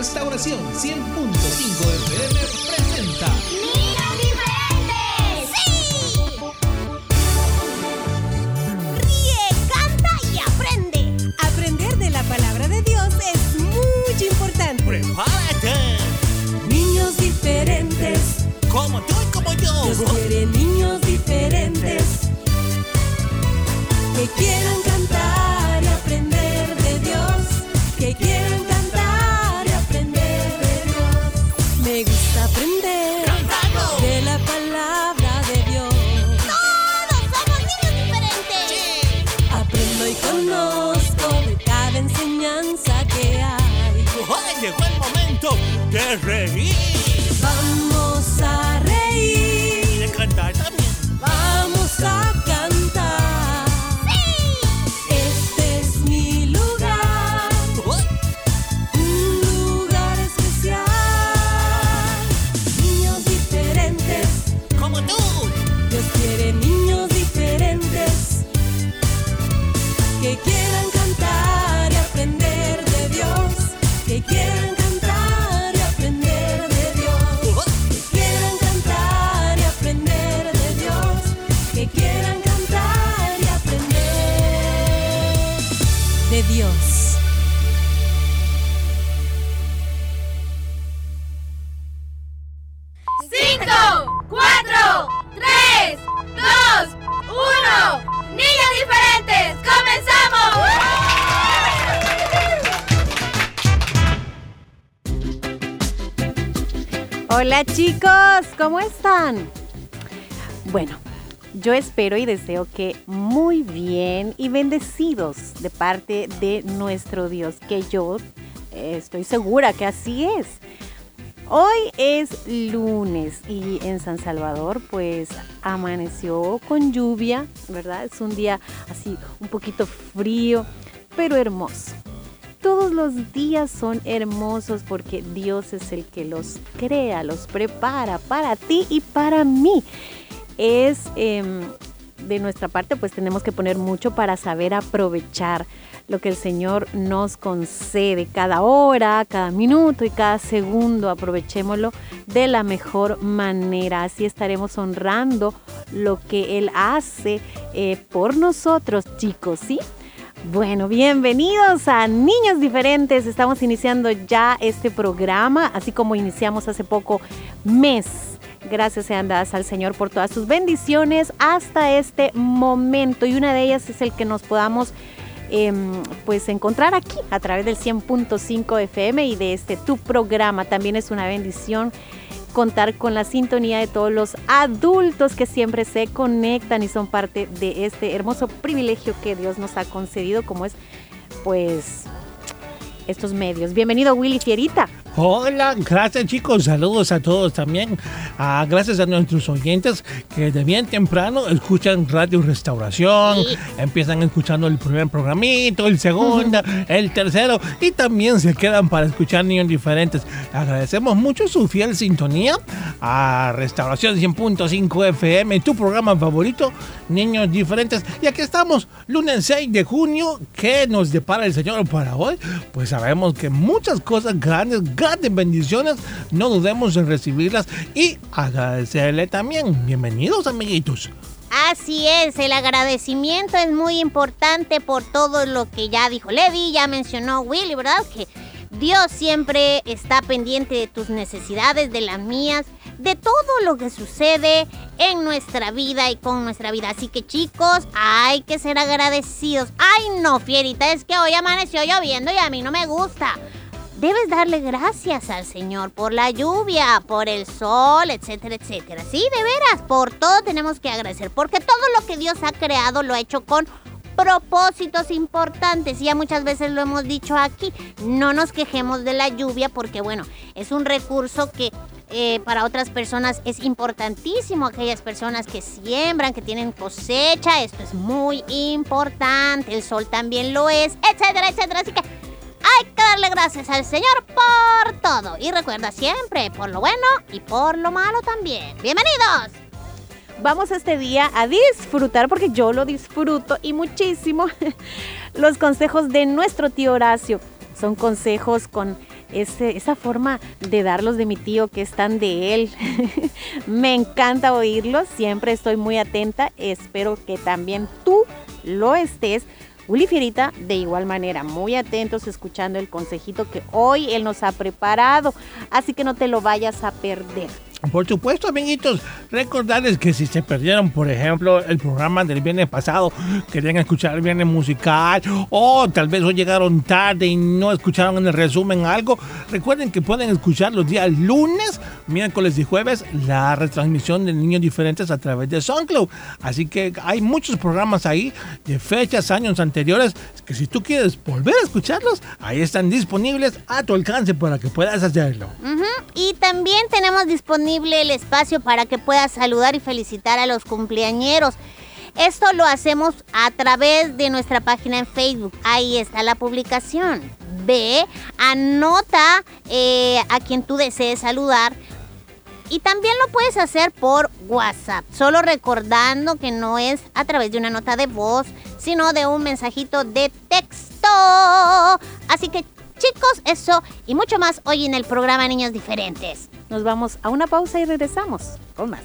Restauración 100.5 FM presenta ¡Niños Diferentes! ¡Sí! Ríe, canta y aprende. Aprender de la palabra de Dios es muy importante. ¡Prepárate! Niños diferentes, como tú y como yo. Dios quiere niños diferentes que quieran cantar y aprender de Dios, que quieran cantar y aprender de Dios. Me gusta aprender ¡cantando! De la palabra de Dios. Todos somos niños diferentes. Sí. Aprendo y conozco de cada enseñanza que hay. ¡Oh, llegó el momento de reír! Vamos a reír. Y de cantar también. Vamos a cantar. Dios. ¡5, 4, 3, 2, 1! ¡Niños diferentes! ¡Comenzamos! Hola chicos, ¿cómo están? Bueno, yo espero y deseo que muy bien y bendecidos de parte de nuestro Dios, que yo estoy segura que así es. Hoy es lunes y en San Salvador pues amaneció con lluvia, ¿verdad? Es un día así un poquito frío, pero hermoso. Todos los días son hermosos porque Dios es el que los crea, los prepara para ti y para mí. De nuestra parte, pues tenemos que poner mucho para saber aprovechar lo que el Señor nos concede. Cada hora, cada minuto y cada segundo, aprovechémoslo de la mejor manera. Así estaremos honrando lo que Él hace por nosotros, chicos, ¿sí? Bueno, bienvenidos a Niños Diferentes. Estamos iniciando ya este programa, así como iniciamos hace poco mes. Gracias sean dadas al Señor por todas sus bendiciones hasta este momento. Y una de ellas es el que nos podamos pues encontrar aquí a través del 100.5 FM y de tu programa. También es una bendición contar con la sintonía de todos los adultos que siempre se conectan y son parte de este hermoso privilegio que Dios nos ha concedido, como es pues estos medios. Bienvenido Willy Fierita. Hola, gracias chicos, saludos a todos también, gracias a nuestros oyentes que desde bien temprano escuchan Radio Restauración, sí. Empiezan escuchando el primer programito, el segundo, el tercero y también se quedan para escuchar Niños Diferentes. Agradecemos mucho su fiel sintonía a Restauración 100.5 FM, tu programa favorito, Niños Diferentes. Y aquí estamos, lunes 6 de junio, ¿qué nos depara el Señor para hoy? Pues sabemos que muchas cosas grandes bendiciones, no dudemos en recibirlas y agradecerle también. Bienvenidos, amiguitos. Así es, el agradecimiento es muy importante por todo lo que ya dijo Lady, ya mencionó Willy, ¿verdad? Que Dios siempre está pendiente de tus necesidades, de las mías, de todo lo que sucede en nuestra vida y con nuestra vida. Así que chicos, hay que ser agradecidos. Ay no, Fierita, es que hoy amaneció lloviendo y a mí no me gusta. Debes darle gracias al Señor por la lluvia, por el sol, etcétera, etcétera. Sí, de veras, por todo tenemos que agradecer, porque todo lo que Dios ha creado lo ha hecho con propósitos importantes. Y ya muchas veces lo hemos dicho aquí, no nos quejemos de la lluvia porque, bueno, es un recurso que para otras personas es importantísimo. Aquellas personas que siembran, que tienen cosecha, esto es muy importante. El sol también lo es, etcétera, etcétera. Así que hay que darle gracias al Señor por todo. Y recuerda siempre, por lo bueno y por lo malo también. ¡Bienvenidos! Vamos este día a disfrutar, porque yo lo disfruto y muchísimo, los consejos de nuestro tío Horacio. Son consejos con esa forma de darlos de mi tío que es tan de él. Me encanta oírlos, siempre estoy muy atenta, espero que también tú lo estés. Uli Fierita, de igual manera, muy atentos, escuchando el consejito que hoy él nos ha preparado, así que no te lo vayas a perder. Por supuesto, amiguitos, recordarles que si se perdieron, por ejemplo, el programa del viernes pasado, querían escuchar el viernes musical, o tal vez hoy llegaron tarde y no escucharon en el resumen algo, recuerden que pueden escuchar los días lunes, miércoles y jueves la retransmisión de Niños Diferentes a través de SoundCloud. Así que hay muchos programas ahí de fechas, años anteriores, que si tú quieres volver a escucharlos, ahí están disponibles a tu alcance para que puedas hacerlo. Y también tenemos disponible el espacio para que puedas saludar y felicitar a los cumpleañeros. Esto lo hacemos a través de nuestra página en Facebook. Ahí está la publicación. Ve, anota a quien tú desees saludar. Y también lo puedes hacer por WhatsApp, solo recordando que no es a través de una nota de voz, sino de un mensajito de texto. Así que, chicos, eso y mucho más hoy en el programa Niños Diferentes. Nos vamos a una pausa y regresamos con más.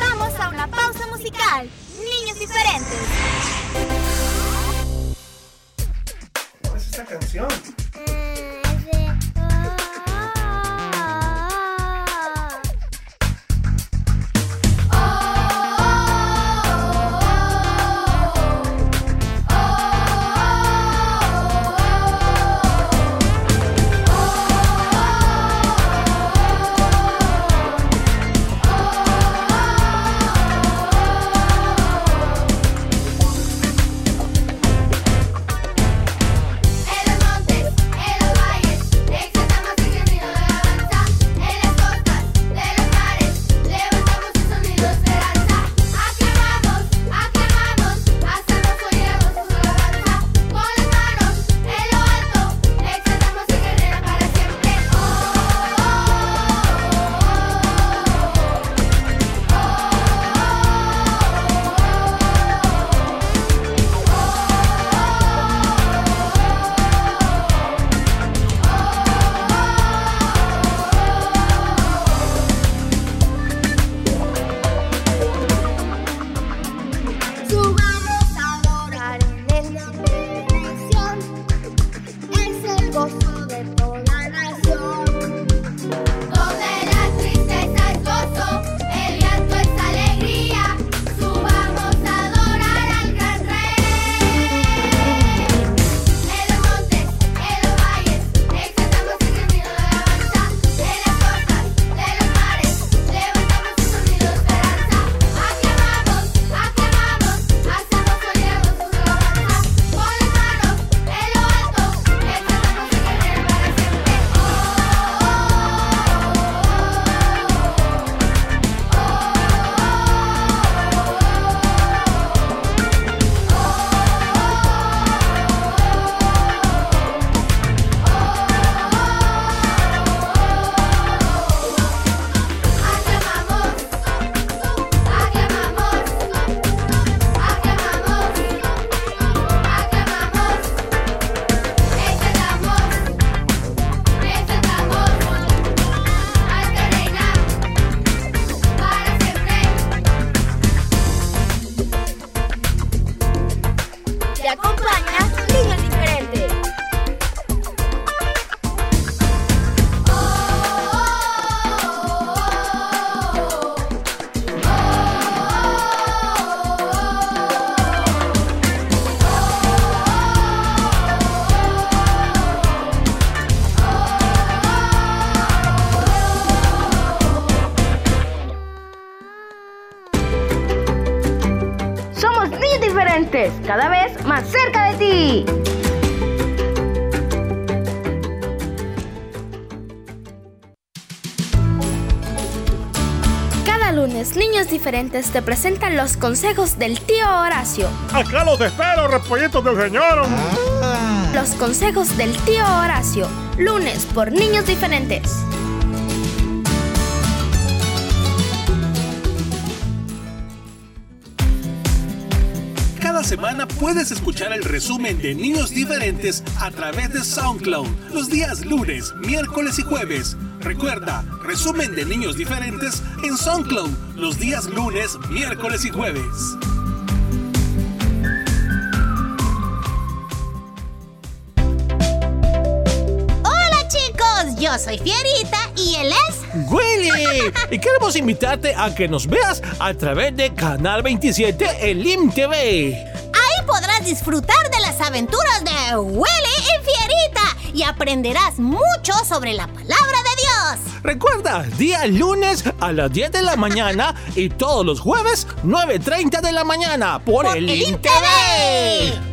Vamos a una pausa musical. Niños Diferentes. ¿Cuál es esta canción? Cada vez más cerca de ti. Cada lunes, Niños Diferentes te presentan los consejos del tío Horacio. Acá los espero, repollitos del señor. Los consejos del tío Horacio, lunes por Niños Diferentes. Cada semana puedes escuchar el resumen de Niños Diferentes a través de SoundCloud los días lunes, miércoles y jueves. Recuerda, resumen de Niños Diferentes en SoundCloud los días lunes, miércoles y jueves. Yo soy Fierita y él es... ¡Willy! Y queremos invitarte a que nos veas a través de Canal 27 en LimTV. Ahí podrás disfrutar de las aventuras de Willy y Fierita y aprenderás mucho sobre la palabra de Dios. Recuerda, día lunes a las 10 de la mañana y todos los jueves 9:30 de la mañana por el LimTV.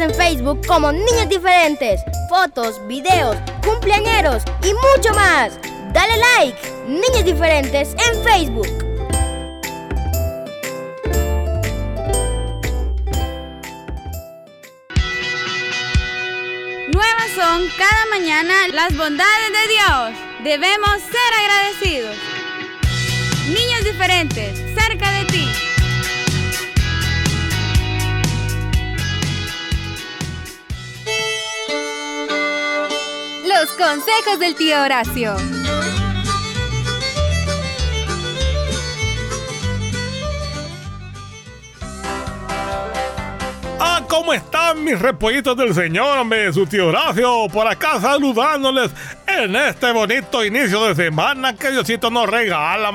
En Facebook como Niños Diferentes, fotos, videos, cumpleañeros y mucho más. Dale like, Niños Diferentes en Facebook. Nuevas son cada mañana las bondades de Dios. Debemos ser agradecidos. Niños Diferentes, cerca de ti. Los consejos del tío Horacio. Ah, ¿cómo están mis repollitos del Señor? Su tío Horacio por acá saludándoles en este bonito inicio de semana que Diosito nos regala.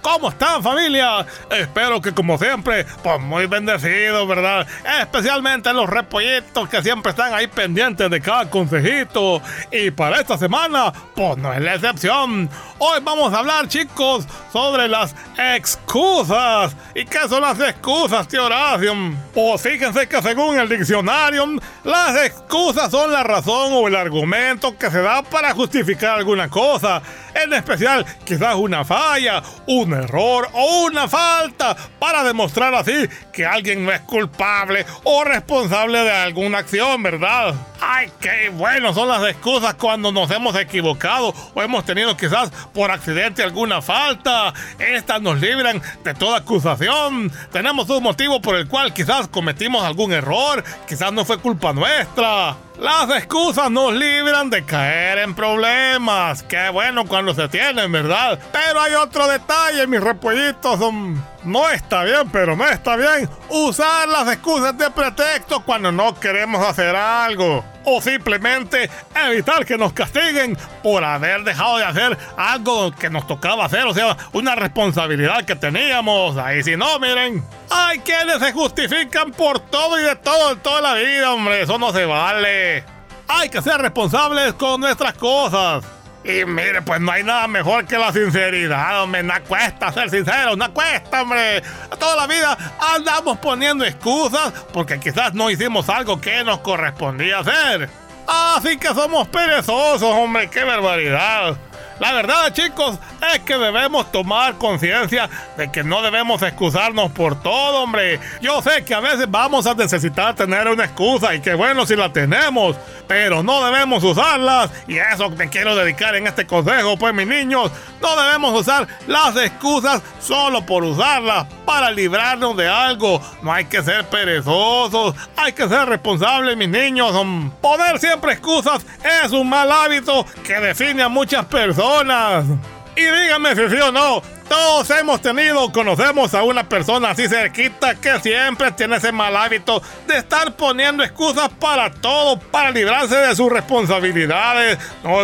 ¿Cómo están, familia? Espero que, como siempre, pues muy bendecidos, ¿verdad? Especialmente los repollitos que siempre están ahí pendientes de cada consejito. Y para esta semana, pues no es la excepción. Hoy vamos a hablar, chicos, sobre las excusas. ¿Y qué son las excusas, tío Horacio? Pues fíjense que según el diccionario, las excusas son la razón o el argumento que se da para justificar alguna cosa. En especial, quizás una falla, un error o una falta, para demostrar así que alguien no es culpable o responsable de alguna acción, ¿verdad? ¡Ay, qué bueno son las excusas cuando nos hemos equivocado o hemos tenido quizás por accidente alguna falta! Estas nos libran de toda acusación. Tenemos un motivo por el cual quizás cometimos algún error, quizás no fue culpa nuestra. Las excusas nos libran de caer en problemas. ¡Qué bueno cuando se tienen, ¿verdad? Pero hay otro detalle, mis repollitos. No está bien, pero no está bien usar las excusas de pretexto cuando no queremos hacer algo. O simplemente evitar que nos castiguen por haber dejado de hacer algo que nos tocaba hacer, o sea, una responsabilidad que teníamos. Ahí sí no, miren. Hay quienes se justifican por todo y de todo en toda la vida, hombre. Eso no se vale. Hay que ser responsables con nuestras cosas. Y mire, pues no hay nada mejor que la sinceridad, hombre. No cuesta ser sincero, no cuesta, hombre. Toda la vida andamos poniendo excusas porque quizás no hicimos algo que nos correspondía hacer. Así que somos perezosos, hombre. ¡Qué barbaridad! La verdad, chicos, es que debemos tomar conciencia de que no debemos excusarnos por todo, hombre. Yo sé que a veces vamos a necesitar tener una excusa y qué bueno si la tenemos, pero no debemos usarlas. Y a eso te quiero dedicar en este consejo, pues, mis niños. No debemos usar las excusas solo por usarlas para librarnos de algo. No hay que ser perezosos, hay que ser responsables, mis niños. Poner siempre excusas es un mal hábito que define a muchas personas. Y díganme si sí o no, todos hemos tenido, conocemos a una persona así cerquita que siempre tiene ese mal hábito de estar poniendo excusas para todo, para librarse de sus responsabilidades. No,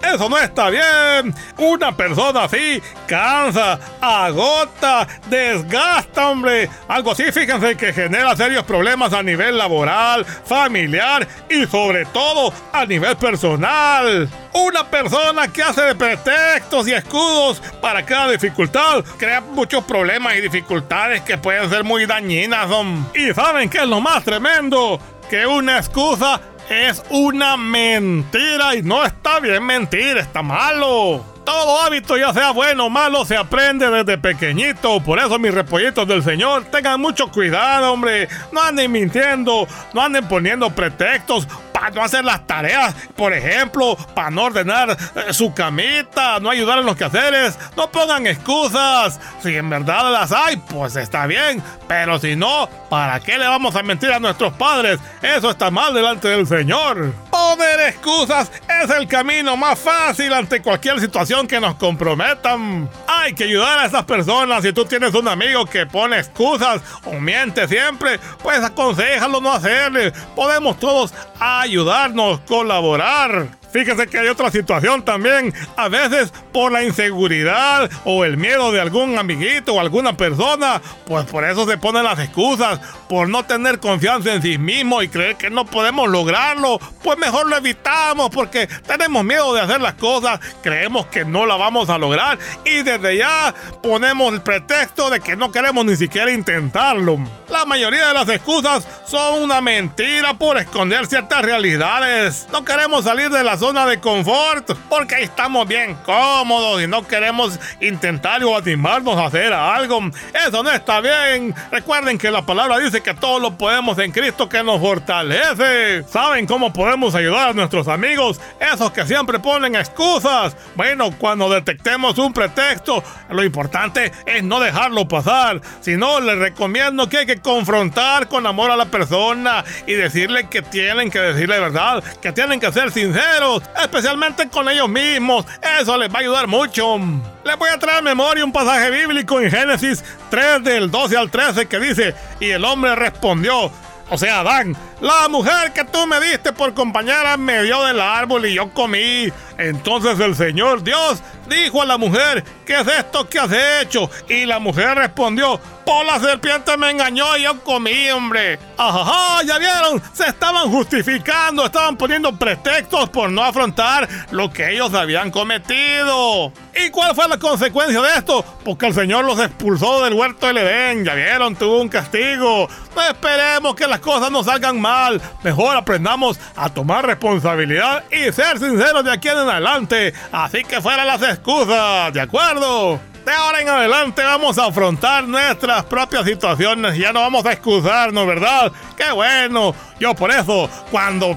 eso no está bien. Una persona así cansa, agota, desgasta, hombre. Algo así, fíjense, que genera serios problemas a nivel laboral, familiar y sobre todo a nivel personal. Una persona que hace de pretextos y escudos para cada dificultad crea muchos problemas y dificultades que pueden ser muy dañinas. ¿Y saben qué es lo más tremendo? Que una excusa es una mentira, y no está bien mentir, está malo. Todo hábito, ya sea bueno o malo, se aprende desde pequeñito. Por eso, mis repollitos del Señor, tengan mucho cuidado, hombre. No anden mintiendo, no anden poniendo pretextos para no hacer las tareas, por ejemplo, para no ordenar su camita, no ayudar en los quehaceres. No pongan excusas. Si en verdad las hay, pues está bien, pero si no, ¿para qué le vamos a mentir a nuestros padres? Eso está mal delante del Señor. Poner excusas es el camino más fácil ante cualquier situación que nos comprometan. Hay que ayudar a esas personas. Si tú tienes un amigo que pone excusas o miente siempre, pues aconséjalo no hacerle. Podemos todos ayudarnos, colaborar. Fíjese que hay otra situación también. A veces por la inseguridad o el miedo de algún amiguito o alguna persona, pues por eso se ponen las excusas, por no tener confianza en sí mismo y creer que no podemos lograrlo. Pues mejor lo evitamos porque tenemos miedo de hacer las cosas, creemos que no la vamos a lograr y desde ya ponemos el pretexto de que no queremos ni siquiera intentarlo. La mayoría de las excusas son una mentira por esconder ciertas realidades. No queremos salir de la zona de confort, porque ahí estamos bien cómodos y no queremos intentar o animarnos a hacer algo. Eso no está bien. Recuerden que la palabra dice que todo lo podemos en Cristo que nos fortalece. ¿Saben cómo podemos ayudar a nuestros amigos? Esos que siempre ponen excusas. Bueno, cuando detectemos un pretexto, lo importante es no dejarlo pasar. Si no, les recomiendo que hay que confrontar con amor a la persona y decirle que tienen que decirle verdad, que tienen que ser sinceros, especialmente con ellos mismos. Eso les va a ayudar mucho. Les voy a traer a memoria un pasaje bíblico en Génesis 3 del 12 al 13 que dice: y el hombre respondió, o sea Adán, la mujer que tú me diste por compañera me dio del árbol y yo comí. Entonces el Señor Dios dijo a la mujer, ¿qué es esto que has hecho? Y la mujer respondió, por la serpiente me engañó y yo comí, hombre. Ajá, ya vieron, se estaban justificando, estaban poniendo pretextos por no afrontar lo que ellos habían cometido. ¿Y cuál fue la consecuencia de esto? Porque el Señor los expulsó del huerto del Edén. Ya vieron, tuvo un castigo. No esperemos que las cosas nos salgan mal. Mejor aprendamos a tomar responsabilidad y ser sinceros de aquí en adelante. Así que fuera las excusas, ¿de acuerdo? De ahora en adelante vamos a afrontar nuestras propias situaciones. Ya no vamos a excusarnos, ¿verdad? ¡Qué bueno! Yo por eso, cuando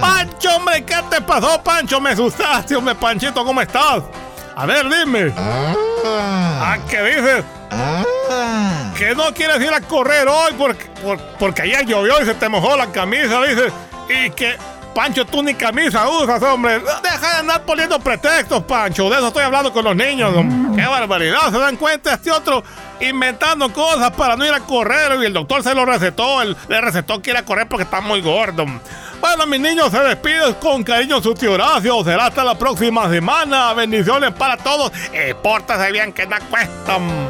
¡Pancho, hombre! ¿Qué te pasó, Pancho? Me asustaste, hombre. Panchito, ¿cómo estás? A ver, dime. ¿A qué dices? Que no quieres ir a correr hoy porque ayer llovió y se te mojó la camisa, dices. Y que... Pancho, tú ni camisa usas, hombre. Deja de andar poniendo pretextos, Pancho. De eso estoy hablando con los niños, hombre. ¡Qué barbaridad! ¿Se dan cuenta? Este otro inventando cosas para no ir a correr. Y el doctor se lo recetó. Le recetó que ir a correr porque está muy gordo. Bueno, mis niños, se despiden con cariño su tío Horacio. Será hasta la próxima semana. Bendiciones para todos. Y pórtase bien que no cuestan.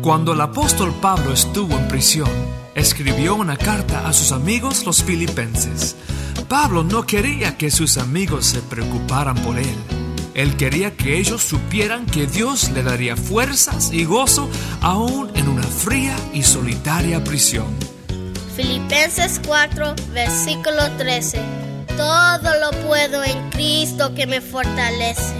Cuando el apóstol Pablo estuvo en prisión, escribió una carta a sus amigos los filipenses. Pablo no quería que sus amigos se preocuparan por él. Él quería que ellos supieran que Dios le daría fuerzas y gozo aún en una fría y solitaria prisión. Filipenses 4, versículo 13. Todo lo puedo en Cristo que me fortalece.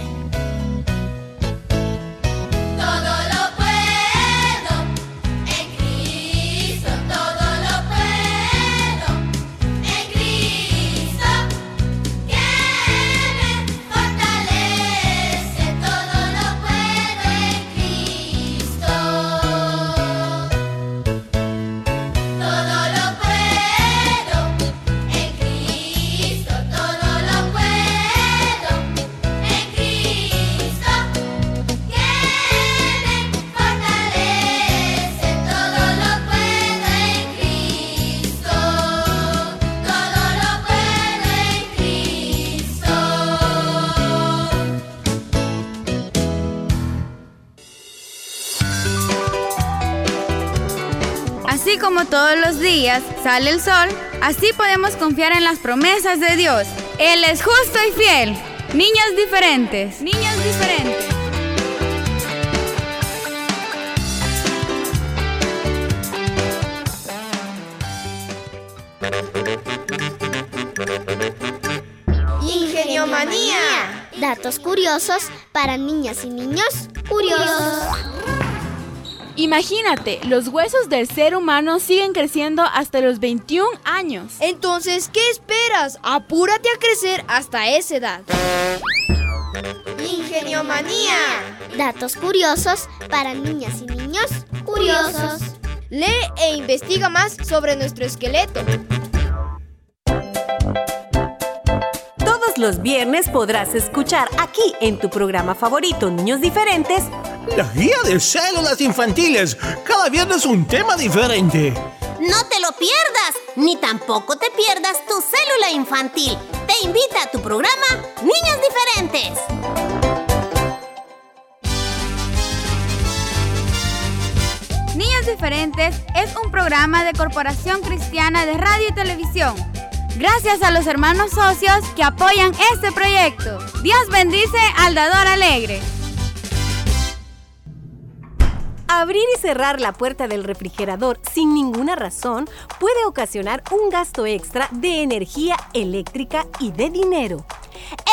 Así como todos los días sale el sol, así podemos confiar en las promesas de Dios. Él es justo y fiel. Niños diferentes. Niños diferentes. Ingeniomanía. Datos curiosos para niñas y niños curiosos. Imagínate, los huesos del ser humano siguen creciendo hasta los 21 años. Entonces, ¿qué esperas? Apúrate a crecer hasta esa edad. Ingeniomanía. Datos curiosos para niñas y niños curiosos. Lee e investiga más sobre nuestro esqueleto. Todos los viernes podrás escuchar aquí en tu programa favorito Niños Diferentes la guía de células infantiles. Cada viernes un tema diferente. No te lo pierdas, ni tampoco te pierdas tu célula infantil. Te invita a tu programa Niños Diferentes. Niños Diferentes es un programa de Corporación Cristiana de Radio y Televisión. Gracias a los hermanos socios que apoyan este proyecto. Dios bendice al dador alegre. Abrir y cerrar la puerta del refrigerador sin ninguna razón puede ocasionar un gasto extra de energía eléctrica y de dinero.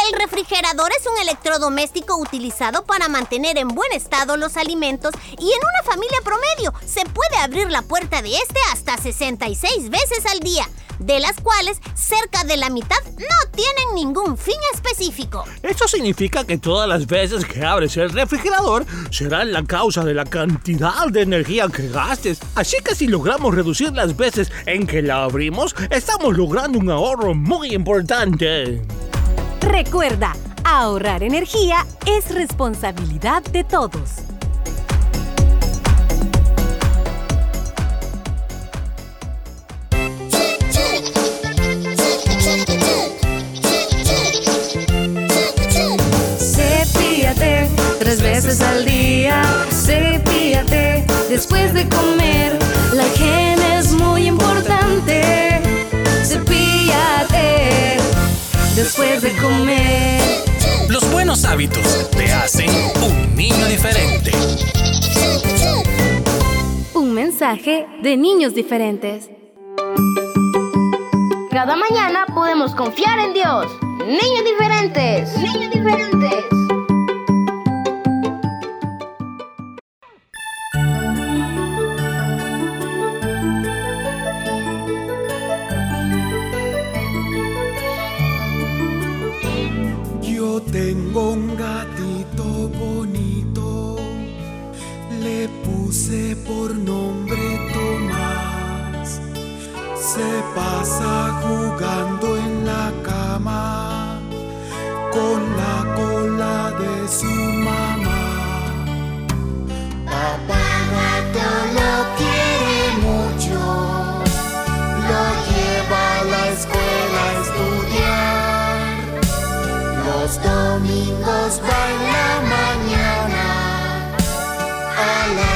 El refrigerador es un electrodoméstico utilizado para mantener en buen estado los alimentos y en una familia promedio se puede abrir la puerta de este hasta 66 veces al día, de las cuales cerca de la mitad no tienen ningún fin específico. Esto significa que todas las veces que abres el refrigerador será la causa de la cantidad de energía que gastes. Así que si logramos reducir las veces en que la abrimos, estamos logrando un ahorro muy importante. Recuerda, ahorrar energía es responsabilidad de todos. Tres veces al día, cepíllate después de comer. La higiene es muy importante. Cepíllate después de comer. Los buenos hábitos te hacen un niño diferente. Un mensaje de Niños Diferentes. Cada mañana podemos confiar en Dios. Niños Diferentes. Niños Diferentes. Tengo un gatito bonito, le puse por nombre Tomás. Se pasa jugando en la cama con la cola de su mamá. Papá gato lo quiere mucho, lo lleva a la escuela a estudiar. Los domingos va en la mañana a la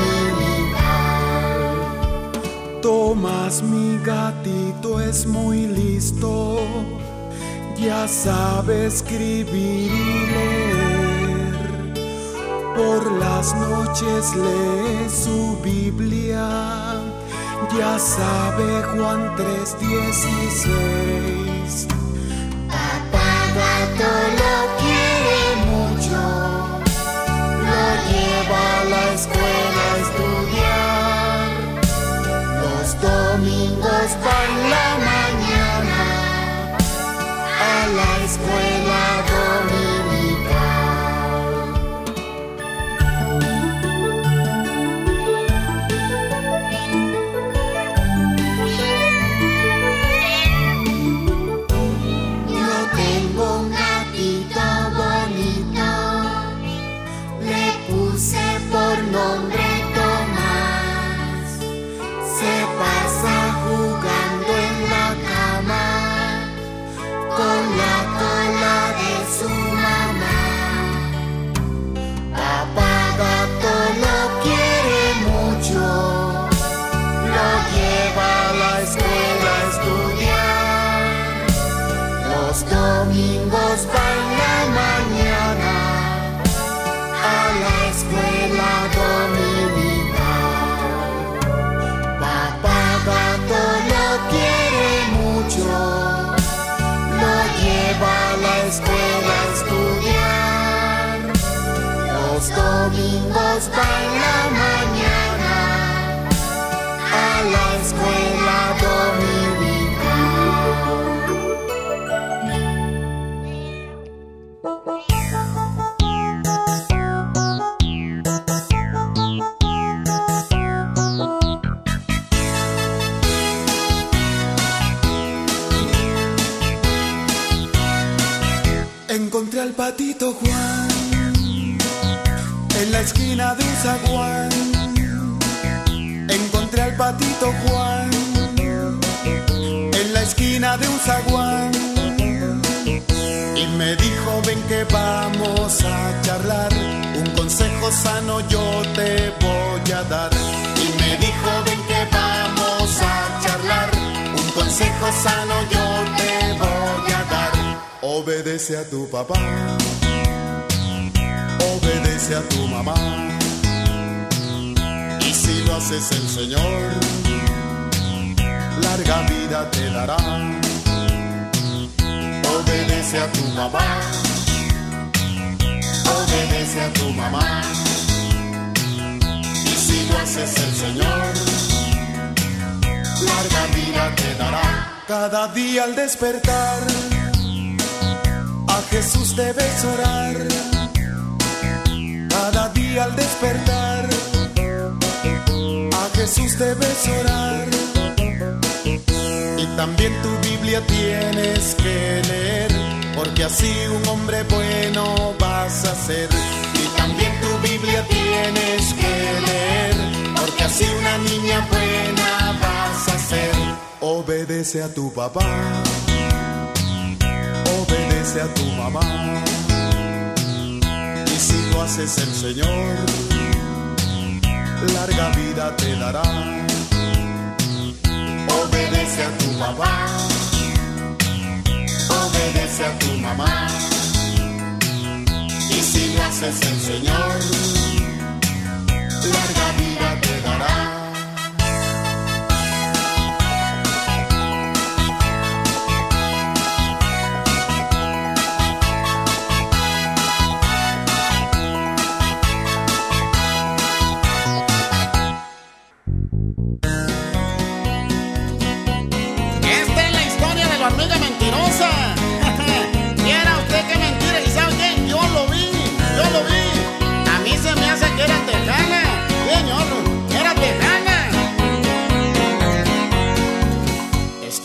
escuela dominical. Tomás, mi gatito, es muy listo, ya sabe escribir y leer. Por las noches lee su Biblia, ya sabe Juan 3:16. Gato lo quiere mucho, lo lleva a la escuela a estudiar. Los domingos va en la mañana a la escuela me. domingos va en la mañana a la escuela dominical. Encontré al patito Juan en la esquina de un zaguán. Encontré al patito Juan en la esquina de un zaguán. Y me dijo: ven que vamos a charlar, un consejo sano yo te voy a dar. Y me dijo: ven que vamos a charlar, un consejo sano yo te voy a dar. Obedece a tu papá, obedece a tu mamá, y si lo haces el Señor, larga vida te dará. Obedece a tu mamá, obedece a tu mamá, y si lo haces el Señor, larga vida te dará. Cada día al despertar, a Jesús debes orar. Cada día al despertar, a Jesús debes orar. Y también tu Biblia tienes que leer, porque así un hombre bueno vas a ser. Y también tu Biblia tienes que leer, porque así una niña buena vas a ser. Obedece a tu papá, obedece a tu mamá, si lo haces el Señor, larga vida te dará. Obedece a tu papá, obedece a tu mamá, y si lo haces el Señor, larga vida te dará.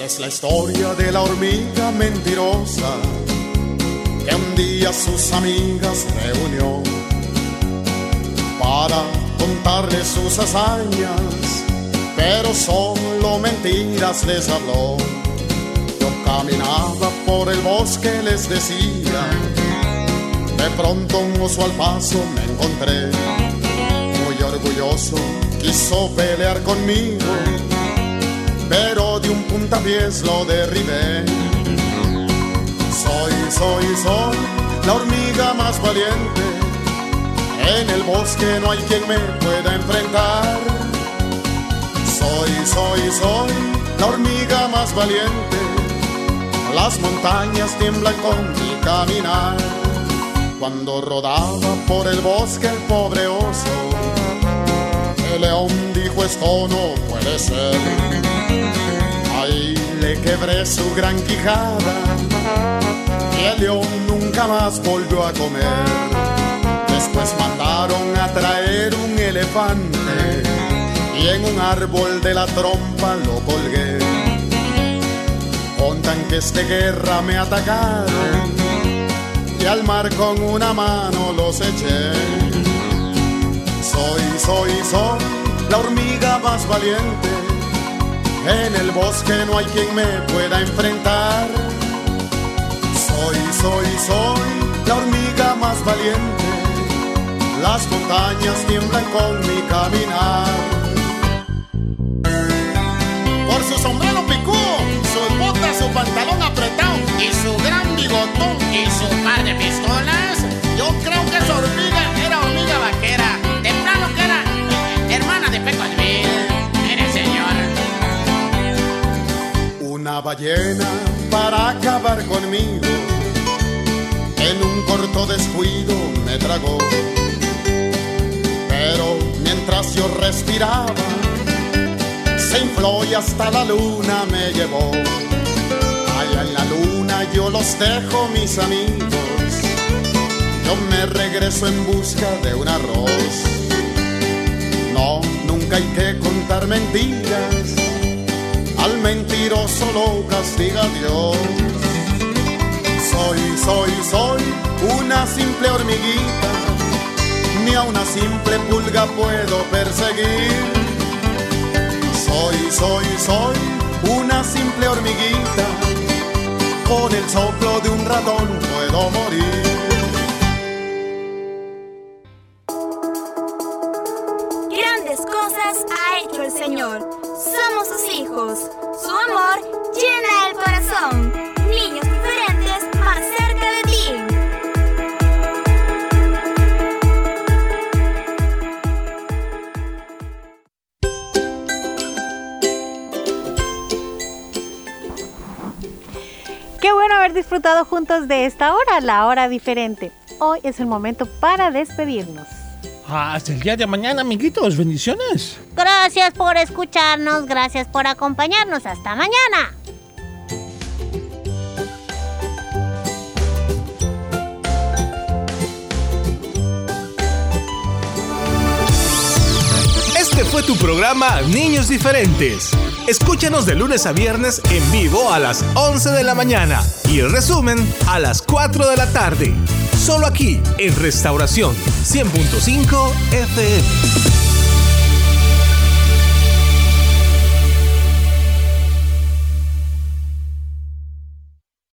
Es la historia de la hormiga mentirosa que un día sus amigas reunió para contarles sus hazañas, pero solo mentiras les habló. Yo caminaba por el bosque, les decía, de pronto un oso al paso me encontré. Muy orgulloso quiso pelear conmigo, pero de un puntapiés lo derribé. Soy la hormiga más valiente, en el bosque no hay quien me pueda enfrentar. Soy la hormiga más valiente, las montañas tiemblan con mi caminar. Cuando rodaba por el bosque el pobre oso, el león dijo: esto no puede ser. Ahí le quebré su gran quijada, y el león nunca más volvió a comer. Después mandaron a traer un elefante, y en un árbol de la trompa lo colgué. Con tanques de guerra me atacaron, y al mar con una mano los eché. Soy la hormiga más valiente, en el bosque no hay quien me pueda enfrentar. Soy la hormiga más valiente, las montañas tiemblan con mi caminar. Por su sombrero picudo, sus botas, su pantalón apretado y su gran bigotón y su par de pistolas, yo creo que esa hormiga era hormiga vaquera. Temprano que era hermana de Pecos Vil. Una ballena para acabar conmigo, en un corto descuido me tragó. mientras yo respiraba, se infló y hasta la luna me llevó. Allá en la luna yo los dejo, mis amigos, yo me regreso en busca de un arroz. No, nunca hay que contar mentiras, al mentiroso lo castiga Dios. Soy una simple hormiguita, ni a una simple pulga puedo perseguir. Soy una simple hormiguita, con el soplo de un ratón puedo morir. Grandes cosas ha hecho el Señor, somos sus hijos, su amor llena el corazón. Niños diferentes más cerca de ti. Qué bueno haber disfrutado juntos de esta hora, la hora diferente. Hoy es el momento para despedirnos. Hasta el día de mañana, amiguitos. Bendiciones. Gracias por escucharnos, gracias por acompañarnos. Hasta mañana. Este fue tu programa Niños Diferentes. Escúchanos de lunes a viernes en vivo a las 11 de la mañana y el resumen a las 4 de la tarde. Solo aquí en Restauración 100.5 FM.